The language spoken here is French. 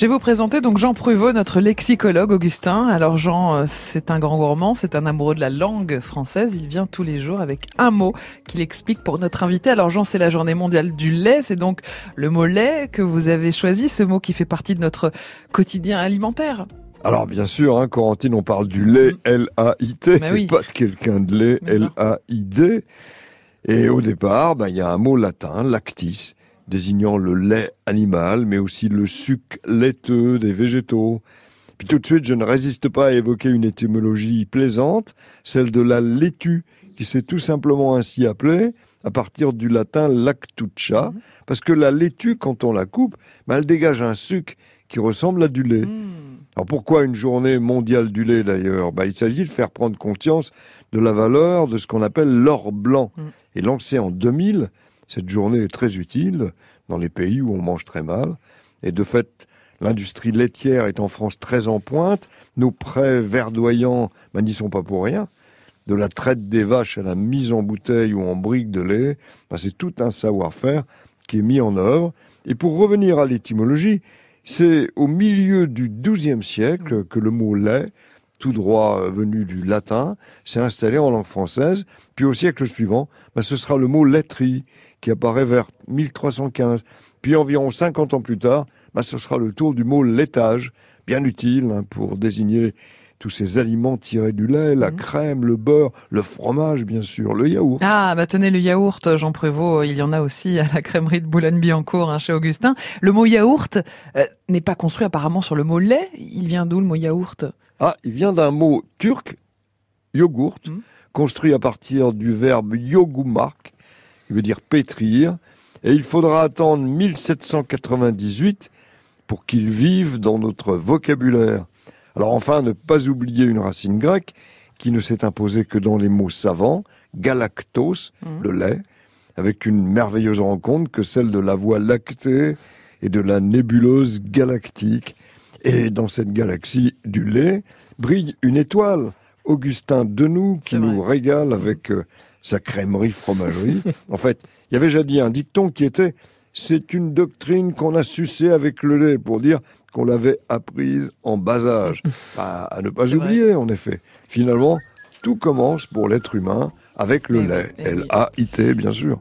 Je vais vous présenter donc Jean Prévost, notre lexicologue, Augustin. Alors Jean, c'est un grand gourmand, c'est un amoureux de la langue française. Il vient tous les jours avec un mot qu'il explique pour notre invité. Alors Jean, c'est la journée mondiale du lait. C'est donc le mot lait que vous avez choisi, ce mot qui fait partie de notre quotidien alimentaire. Alors bien sûr, hein, Corentine, on parle du lait, L-A-I-T, mais oui. Pas de quelqu'un de lait, L-A-I-D. Et au départ, il y a un mot latin, lactis, désignant le lait animal, mais aussi le suc laiteux des végétaux. Puis tout de suite, je ne résiste pas à évoquer une étymologie plaisante, celle de la laitue, qui s'est tout simplement ainsi appelée, à partir du latin lactuccia, parce que la laitue, quand on la coupe, elle dégage un suc qui ressemble à du lait. Alors pourquoi une journée mondiale du lait d'ailleurs ? Il s'agit de faire prendre conscience de la valeur de ce qu'on appelle l'or blanc. Et lancé en 2000, cette journée est très utile dans les pays où on mange très mal. Et de fait, l'industrie laitière est en France très en pointe. Nos prêts verdoyants n'y sont pas pour rien. De la traite des vaches à la mise en bouteille ou en brique de lait, c'est tout un savoir-faire qui est mis en œuvre. Et pour revenir à l'étymologie, c'est au milieu du XIIe siècle que le mot « lait », tout droit venu du latin, s'est installé en langue française. Puis au siècle suivant, ce sera le mot « laiterie » qui apparaît vers 1315. Puis environ 50 ans plus tard, ce sera le tour du mot « laitage », bien utile pour désigner tous ces aliments tirés du lait, la crème, le beurre, le fromage, bien sûr, le yaourt. Ah, tenez, le yaourt, Jean Prévost, il y en a aussi à la crèmerie de Boulain-Biancourt, chez Augustin. Le mot yaourt n'est pas construit apparemment sur le mot lait. Il vient d'où, le mot yaourt ? Ah, il vient d'un mot turc, yogourt, construit à partir du verbe yogoumak, qui veut dire pétrir. Et il faudra attendre 1798 pour qu'il vive dans notre vocabulaire. Alors enfin, ne pas oublier une racine grecque qui ne s'est imposée que dans les mots savants, galactos, le lait, avec une merveilleuse rencontre que celle de la voie lactée et de la nébuleuse galactique. Et dans cette galaxie du lait brille une étoile, Augustin Denoux, qui nous régale avec sa crèmerie-fromagerie. En fait, il y avait jadis un dicton qui était « c'est une doctrine qu'on a sucée avec le lait » pour dire qu'on l'avait apprise en bas âge. À ne pas oublier, en effet. Finalement, tout commence pour l'être humain avec le lait. L-A-I-T, bien sûr.